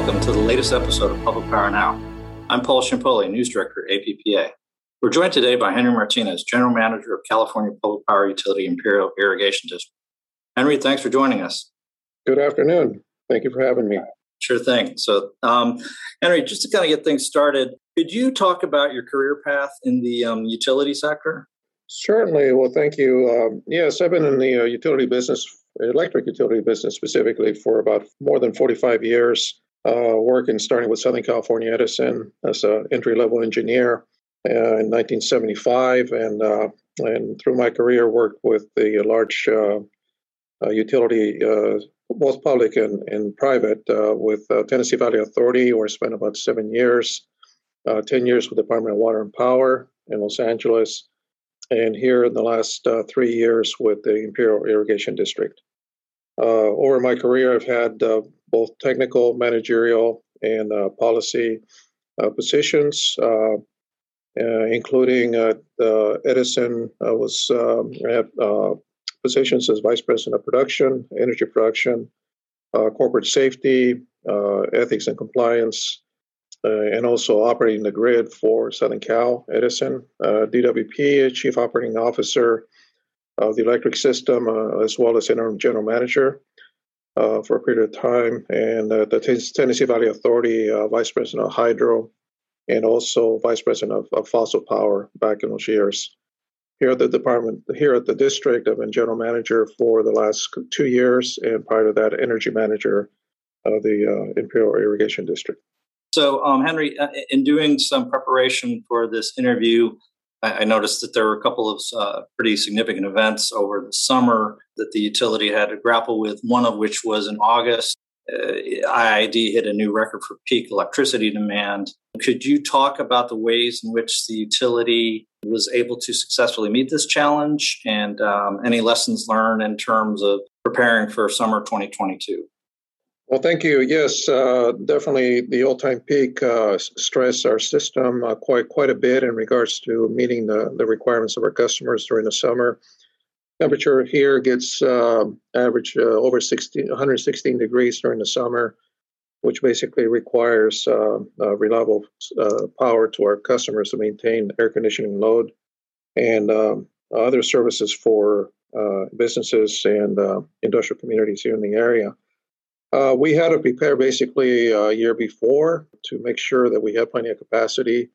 welcome to the latest episode of Public Power Now. I'm Paul Schimpoli, News Director, APPA. We're joined today by Henry Martinez, General Manager of California Public Power Utility Imperial Irrigation District. Henry, thanks for joining us. Good afternoon. Thank you for having me. Sure thing. So, Henry, just to kind of get things started, could you talk about your career path in the utility sector? Certainly. Well, thank you. Yes, I've been in the utility business, electric utility business specifically, for about more than 45 years, starting with Southern California Edison as an entry-level engineer in 1975. And through my career, worked with the large utility, both public and private, with Tennessee Valley Authority, where I spent about 7 years, 10 years with the Department of Water and Power in Los Angeles. And here in the last 3 years with the Imperial Irrigation District. Over my career, I've had both technical, managerial, and policy positions, including Edison. I had positions as Vice President of Production, Energy Production, Corporate Safety, Ethics and Compliance, and also operating the grid for Southern Cal Edison, DWP, Chief Operating Officer of the electric system, as well as Interim General Manager for a period of time, and the Tennessee Valley Authority, Vice President of Hydro, and also Vice President of Fossil Power back in those years. Here at the department, here at the district, I've been General Manager for the last 2 years, and prior to that, Energy Manager of the Imperial Irrigation District. So, Henry, in doing some preparation for this interview, I noticed that there were a couple of pretty significant events over the summer that the utility had to grapple with, one of which was in August. IID hit a new record for peak electricity demand. Could you talk about the ways in which the utility was able to successfully meet this challenge and any lessons learned in terms of preparing for summer 2022? Well, thank you. Yes, definitely the all-time peak stressed our system quite a bit in regards to meeting the requirements of our customers during the summer. Temperature here gets average over 116 degrees during the summer, which basically requires reliable power to our customers to maintain air conditioning load and other services for businesses and industrial communities here in the area. We had to prepare basically a year before to make sure that we had plenty of capacity,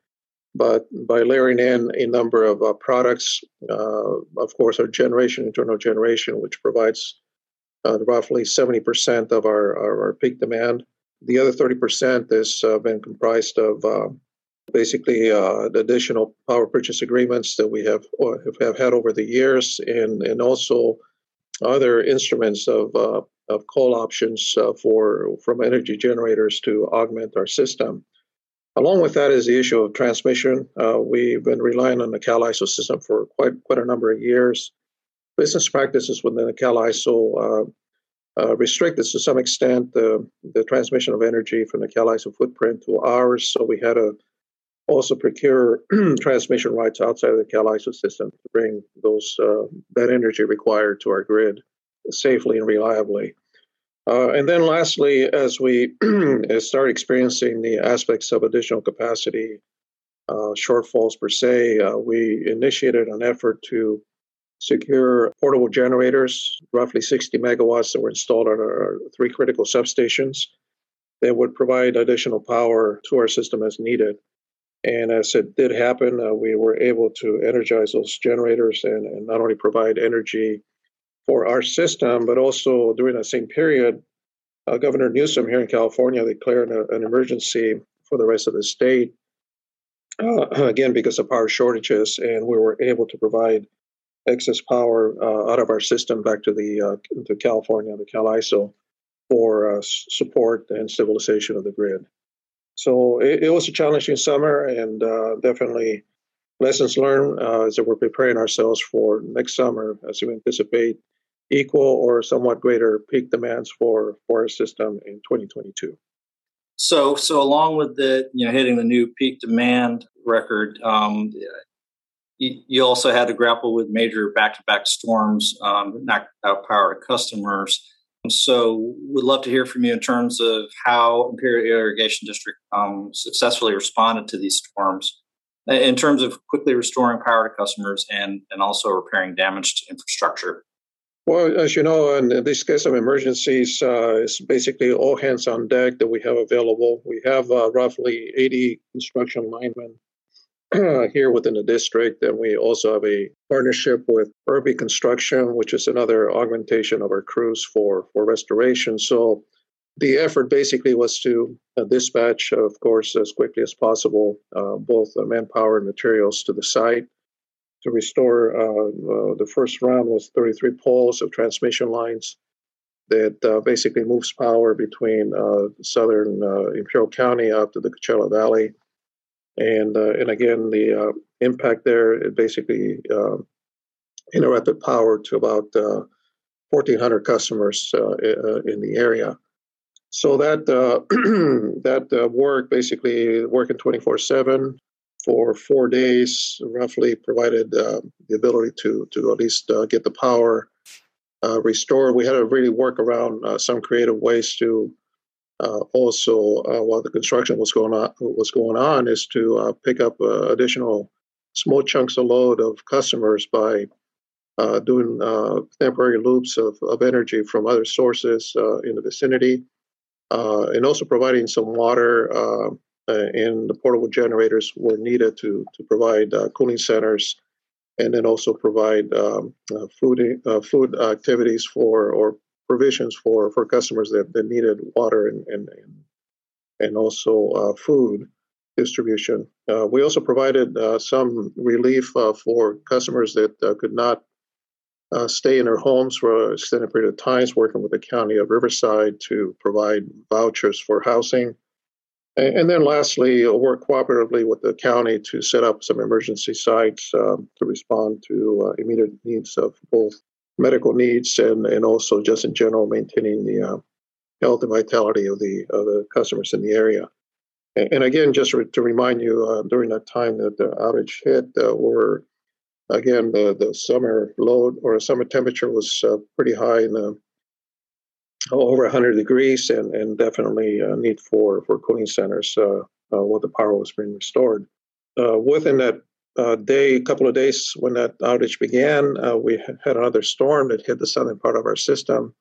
but by layering in a number of products, of course, our internal generation, which provides roughly 70% of our peak demand. The other 30% has been comprised of the additional power purchase agreements that we have had over the years, and also other instruments of call options from energy generators to augment our system. Along with that is the issue of transmission. We've been relying on the CalISO system for quite a number of years. Business practices within the CalISO restricted to some extent the transmission of energy from the CalISO footprint to ours, so we had to also procure transmission rights outside of the CalISO system to bring that energy required to our grid safely and reliably. And then lastly, as we start experiencing the aspects of additional capacity shortfalls per se, we initiated an effort to secure portable generators, roughly 60 megawatts that were installed on our three critical substations that would provide additional power to our system as needed. And as it did happen, we were able to energize those generators and not only provide energy for our system, but also during that same period, Governor Newsom here in California declared an emergency for the rest of the state, again, because of power shortages, and we were able to provide excess power out of our system back to to California, the CalISO, for support and stabilization of the grid. So it was a challenging summer, and definitely lessons learned is that we're preparing ourselves for next summer as we anticipate equal or somewhat greater peak demands for our system in 2022. So along with the hitting the new peak demand record, you also had to grapple with major back-to-back storms that knocked out power to customers. So we'd love to hear from you in terms of how Imperial Irrigation District successfully responded to these storms in terms of quickly restoring power to customers and also repairing damage to infrastructure. Well, as you know, in this case of emergencies, it's basically all hands on deck that we have available. We have roughly 80 construction linemen here within the district, and we also have a partnership with Irby Construction, which is another augmentation of our crews for restoration. So the effort basically was to dispatch, of course, as quickly as possible, both manpower and materials to the site. To restore, the first round was 33 poles of transmission lines that basically moves power between southern Imperial County up to the Coachella Valley. And again, the impact there, it basically interrupted power to about 1,400 customers in the area. So that, that work, basically working 24/7, for 4 days, roughly, provided the ability to at least get the power restored. We had to really work around some creative ways to also, while the construction was going on, is to pick up additional small chunks of load of customers by doing temporary loops of energy from other sources in the vicinity, and also providing some water. And the portable generators were needed to provide cooling centers, and then also provide food activities or provisions for customers that needed water and also food distribution. We also provided some relief for customers that could not stay in their homes for an extended period of time, working with the County of Riverside to provide vouchers for housing. And then lastly, work cooperatively with the county to set up some emergency sites to respond to immediate needs of both medical needs and also just in general maintaining the health and vitality of the customers in the area. And again, just to remind you, during that time that the outage hit, were again the summer load or summer temperature was pretty high in the over 100 degrees and definitely a need for cooling centers while the power was being restored. Within that day, a couple of days when that outage began, we had another storm that hit the southern part of our system,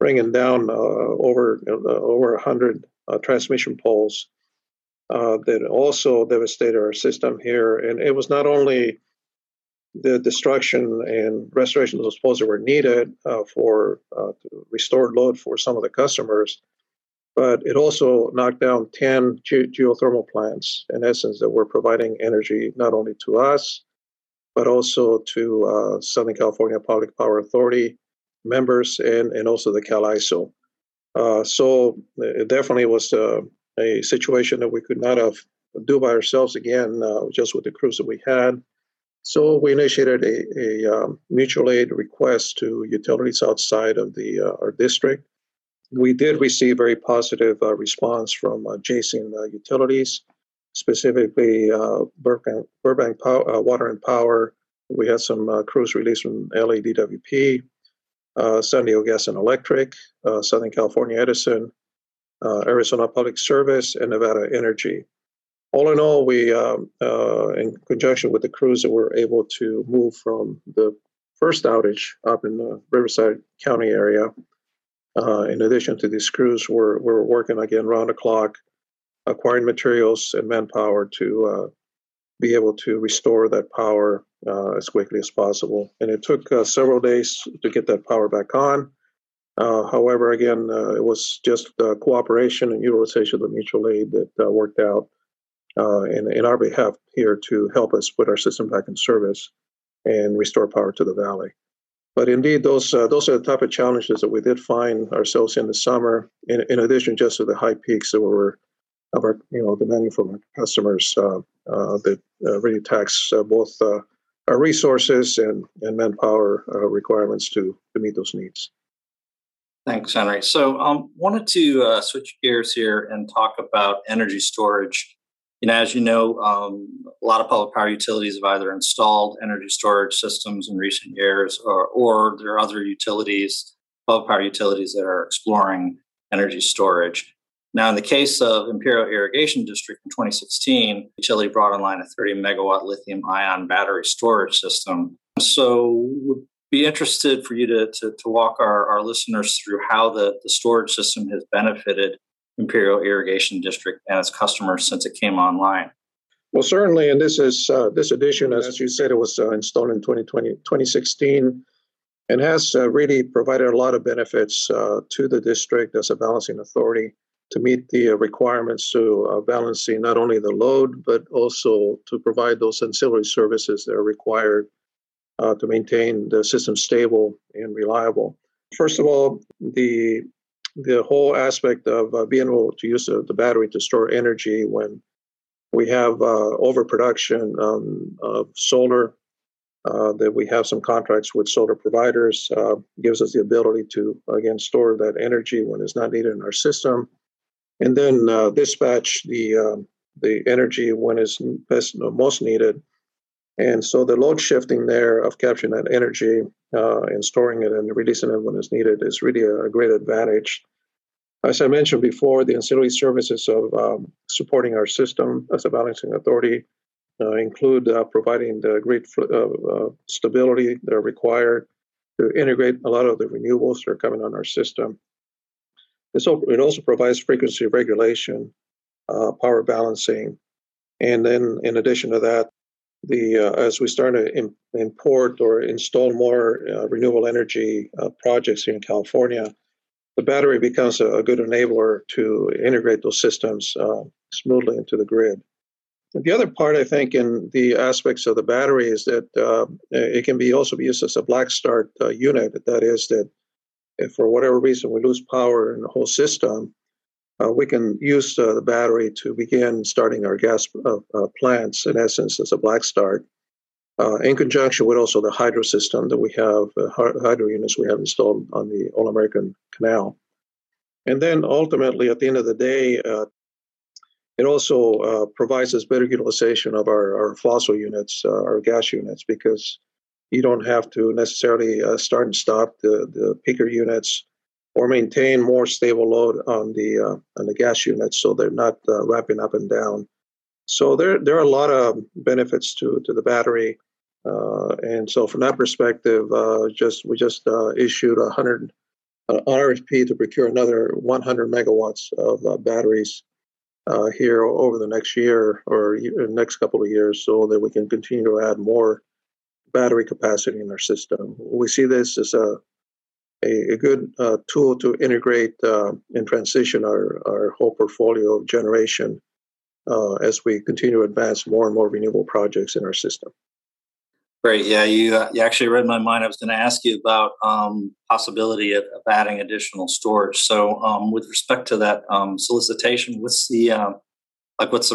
bringing down over 100 transmission poles that also devastated our system here. And it was not only the destruction and restoration of those poles that were needed for restored load for some of the customers, but it also knocked down 10 geothermal plants, in essence, that were providing energy not only to us, but also to Southern California Public Power Authority members and also the CalISO. So it definitely was a situation that we could not have do by ourselves again, just with the crews that we had. So we initiated a mutual aid request to utilities outside of our district. We did receive very positive response from adjacent utilities, specifically Burbank Power, Water and Power. We had some crews released from LADWP, San Diego Gas and Electric, Southern California Edison, Arizona Public Service, and Nevada Energy. All in all, we, in conjunction with the crews that were able to move from the first outage up in the Riverside County area, in addition to these crews, we're working again round the clock, acquiring materials and manpower to be able to restore that power as quickly as possible. And it took several days to get that power back on. However, again, it was just cooperation and utilization of the mutual aid that worked out in our behalf here to help us put our system back in service and restore power to the valley. But indeed, those are the type of challenges that we did find ourselves in the summer, in addition just to the high peaks that were demanding from our customers that really tax both our resources and manpower requirements to meet those needs. Thanks, Henry. So I wanted to switch gears here and talk about energy storage. As you know, a lot of public power utilities have either installed energy storage systems in recent years or there are other utilities public power utilities that are exploring energy storage. Now, in the case of Imperial Irrigation District in 2016, the utility brought online a 30-megawatt lithium-ion battery storage system. So we'd be interested for you to walk our listeners through how the storage system has benefited Imperial Irrigation District and its customers since it came online. Well, certainly, and this is this edition, as you said, it was installed in 2016, and has really provided a lot of benefits to the district as a balancing authority to meet the requirements to balancing not only the load, but also to provide those ancillary services that are required to maintain the system stable and reliable. First of all, the whole aspect of being able to use the battery to store energy when we have overproduction of solar, that we have some contracts with solar providers, gives us the ability to, again, store that energy when it's not needed in our system. And then dispatch the energy when it's most needed. And so the load shifting there of capturing that energy and storing it and releasing it when it's needed is really a great advantage. As I mentioned before, the ancillary services of supporting our system as a balancing authority include providing the grid stability that are required to integrate a lot of the renewables that are coming on our system. It also provides frequency regulation, power balancing, and then in addition to that, as we start to import or install more renewable energy projects here in California, the battery becomes a good enabler to integrate those systems smoothly into the grid. And the other part, I think, in the aspects of the battery is that it can be also used as a black start unit. That is that if for whatever reason we lose power in the whole system, we can use the battery to begin starting our gas plants, in essence, as a black start, in conjunction with also the hydro system that we have, hydro units we have installed on the All-American Canal. And then ultimately, at the end of the day, it also provides us better utilization of our fossil units, our gas units, because you don't have to necessarily start and stop the peaker units or maintain more stable load on the gas units, so they're not wrapping up and down. So there are a lot of benefits to the battery. And so from that perspective, we just issued an RFP to procure another 100 megawatts of batteries here over the next year or next couple of years, so that we can continue to add more battery capacity in our system. We see this as a good tool to integrate and transition our whole portfolio of generation as we continue to advance more and more renewable projects in our system. Great. Yeah, you actually read my mind. I was going to ask you about possibility of adding additional storage. So with respect to that solicitation, what's the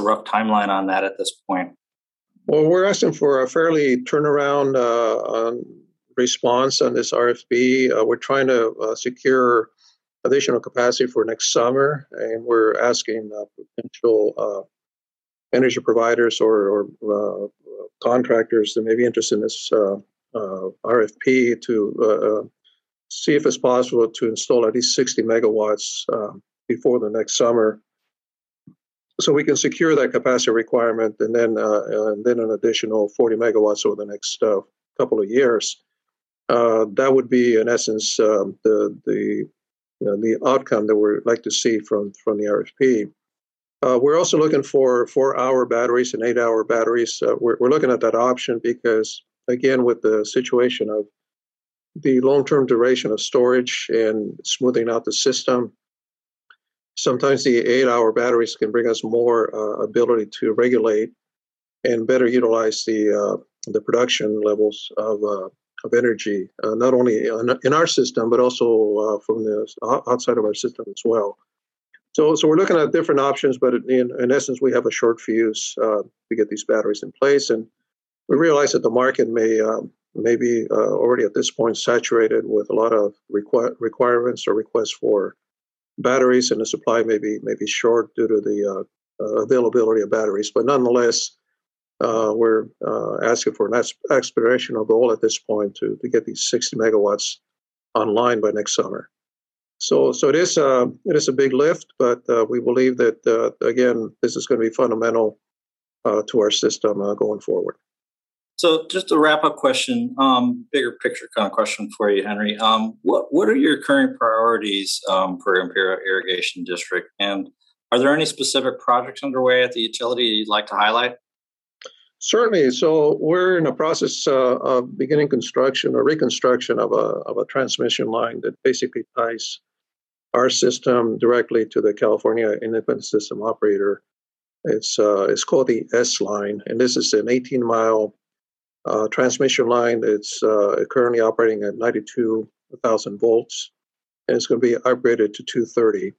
rough timeline on that at this point? Well, we're asking for a fairly turnaround response on this RFP. We're trying to secure additional capacity for next summer, and we're asking potential energy providers or contractors that may be interested in this RFP to see if it's possible to install at least 60 megawatts before the next summer, so we can secure that capacity requirement, and then an additional 40 megawatts over the next couple of years. That would be, in essence, the outcome that we'd like to see from the RFP. We're also looking for 4-hour batteries and 8-hour batteries. We're looking at that option because, again, with the situation of the long-term duration of storage and smoothing out the system, sometimes the 8-hour batteries can bring us more ability to regulate and better utilize the production levels of energy, not only in our system, but also from the outside of our system as well. So we're looking at different options, but in essence, we have a short fuse to get these batteries in place. And we realize that the market may be already at this point saturated with a lot of requirements or requests for batteries, and the supply may be short due to the availability of batteries. But nonetheless, we're asking for an aspirational goal at this point to get these 60 megawatts online by next summer. So it is a big lift, but we believe that, again, this is going to be fundamental to our system going forward. So just a wrap-up question, bigger picture kind of question for you, Henry. What are your current priorities for Imperial Irrigation District? And are there any specific projects underway at the utility you'd like to highlight? Certainly. So we're in the process of beginning construction or reconstruction of a transmission line that basically ties our system directly to the California Independent System Operator. It's called the S line, and this is an 18-mile transmission line. It's currently operating at 92,000 volts, and it's going to be upgraded to 230.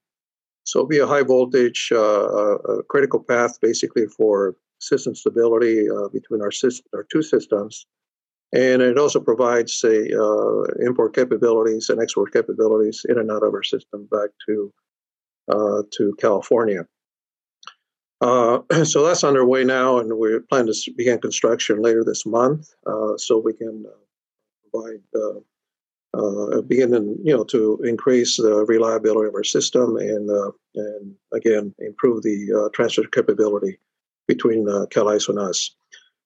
So it'll be a high voltage, a critical path basically for system stability between our two systems, and it also provides import capabilities and export capabilities in and out of our system back to California. So that's underway now, and we plan to begin construction later this month, so we can provide to increase the reliability of our system and again improve the transfer capability between CalISO and us.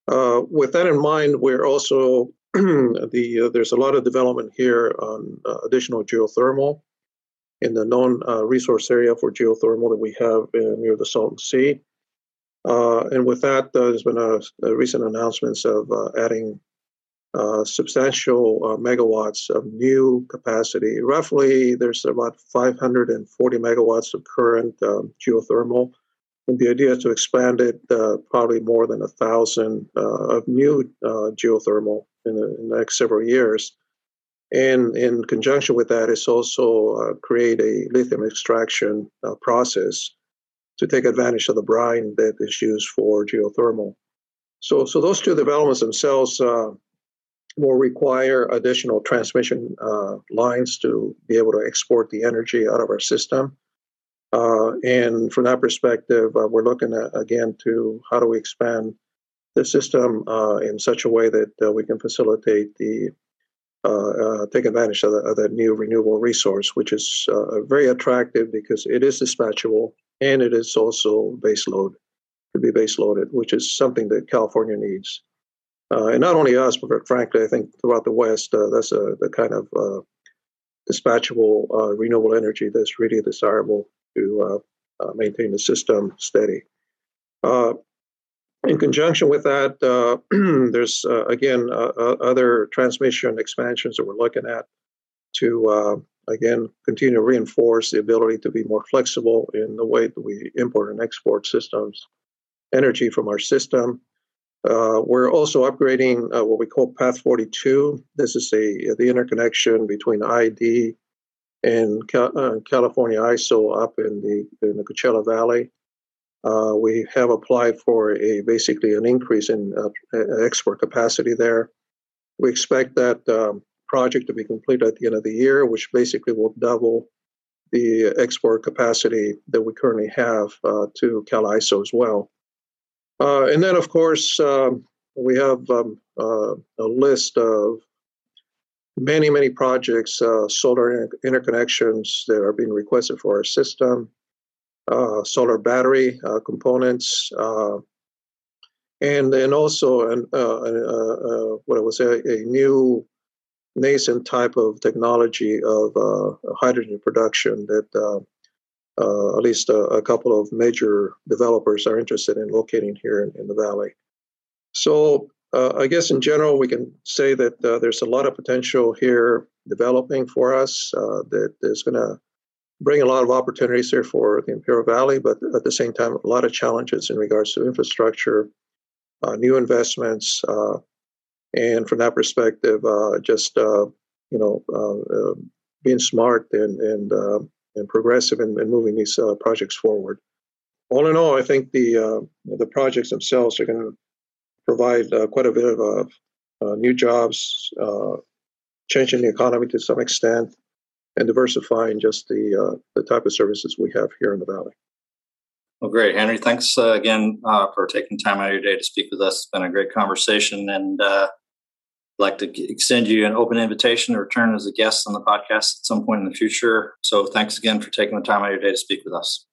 With that in mind, we're also there's a lot of development here on additional geothermal in the known resource area for geothermal that we have near the Salton Sea. And with that, there's been a recent announcements of adding substantial megawatts of new capacity. Roughly, there's about 540 megawatts of current geothermal. And the idea is to expand it probably more than 1,000 of new geothermal in the next several years. And in conjunction with that is also create a lithium extraction process to take advantage of the brine that is used for geothermal. So those two developments themselves will require additional transmission lines to be able to export the energy out of our system. And from that perspective, we're looking at, again, to how do we expand the system in such a way that we can facilitate take advantage of that new renewable resource, which is very attractive because it is dispatchable and it is also baseloaded, which is something that California needs. And not only us, but frankly, I think throughout the West, that's the kind of dispatchable renewable energy that's really desirable to maintain the system steady. In conjunction with that, there's, again, other transmission expansions that we're looking at to, again, continue to reinforce the ability to be more flexible in the way that we import and export systems, energy from our system. We're also upgrading what we call Path 42. This is the interconnection between ID and California ISO up in the Coachella Valley. We have applied for an increase in export capacity there. We expect that project to be completed at the end of the year, which basically will double the export capacity that we currently have to CalISO as well. And then, of course, we have a list of many, many projects, solar interconnections that are being requested for our system, solar battery components, and then also a new nascent type of technology of hydrogen production that at least a couple of major developers are interested in locating here in the valley. So I guess in general, we can say that there's a lot of potential here developing for us that is going to bring a lot of opportunities here for the Imperial Valley, but at the same time, a lot of challenges in regards to infrastructure, new investments, and from that perspective, being smart and progressive in moving these projects forward. All in all, I think the projects themselves are going to provide quite a bit of new jobs, changing the economy to some extent, and diversifying just the type of services we have here in the valley. Well, great, Henry. Thanks again for taking time out of your day to speak with us. It's been a great conversation, and like to extend you an open invitation to return as a guest on the podcast at some point in the future. So thanks again for taking the time out of your day to speak with us.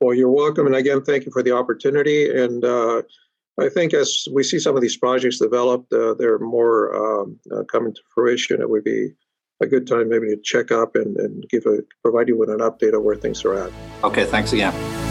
Well, you're welcome. And again, thank you for the opportunity. And I think as we see some of these projects developed, they're more coming to fruition. It would be a good time maybe to check up and provide you with an update on where things are at. Okay, thanks again.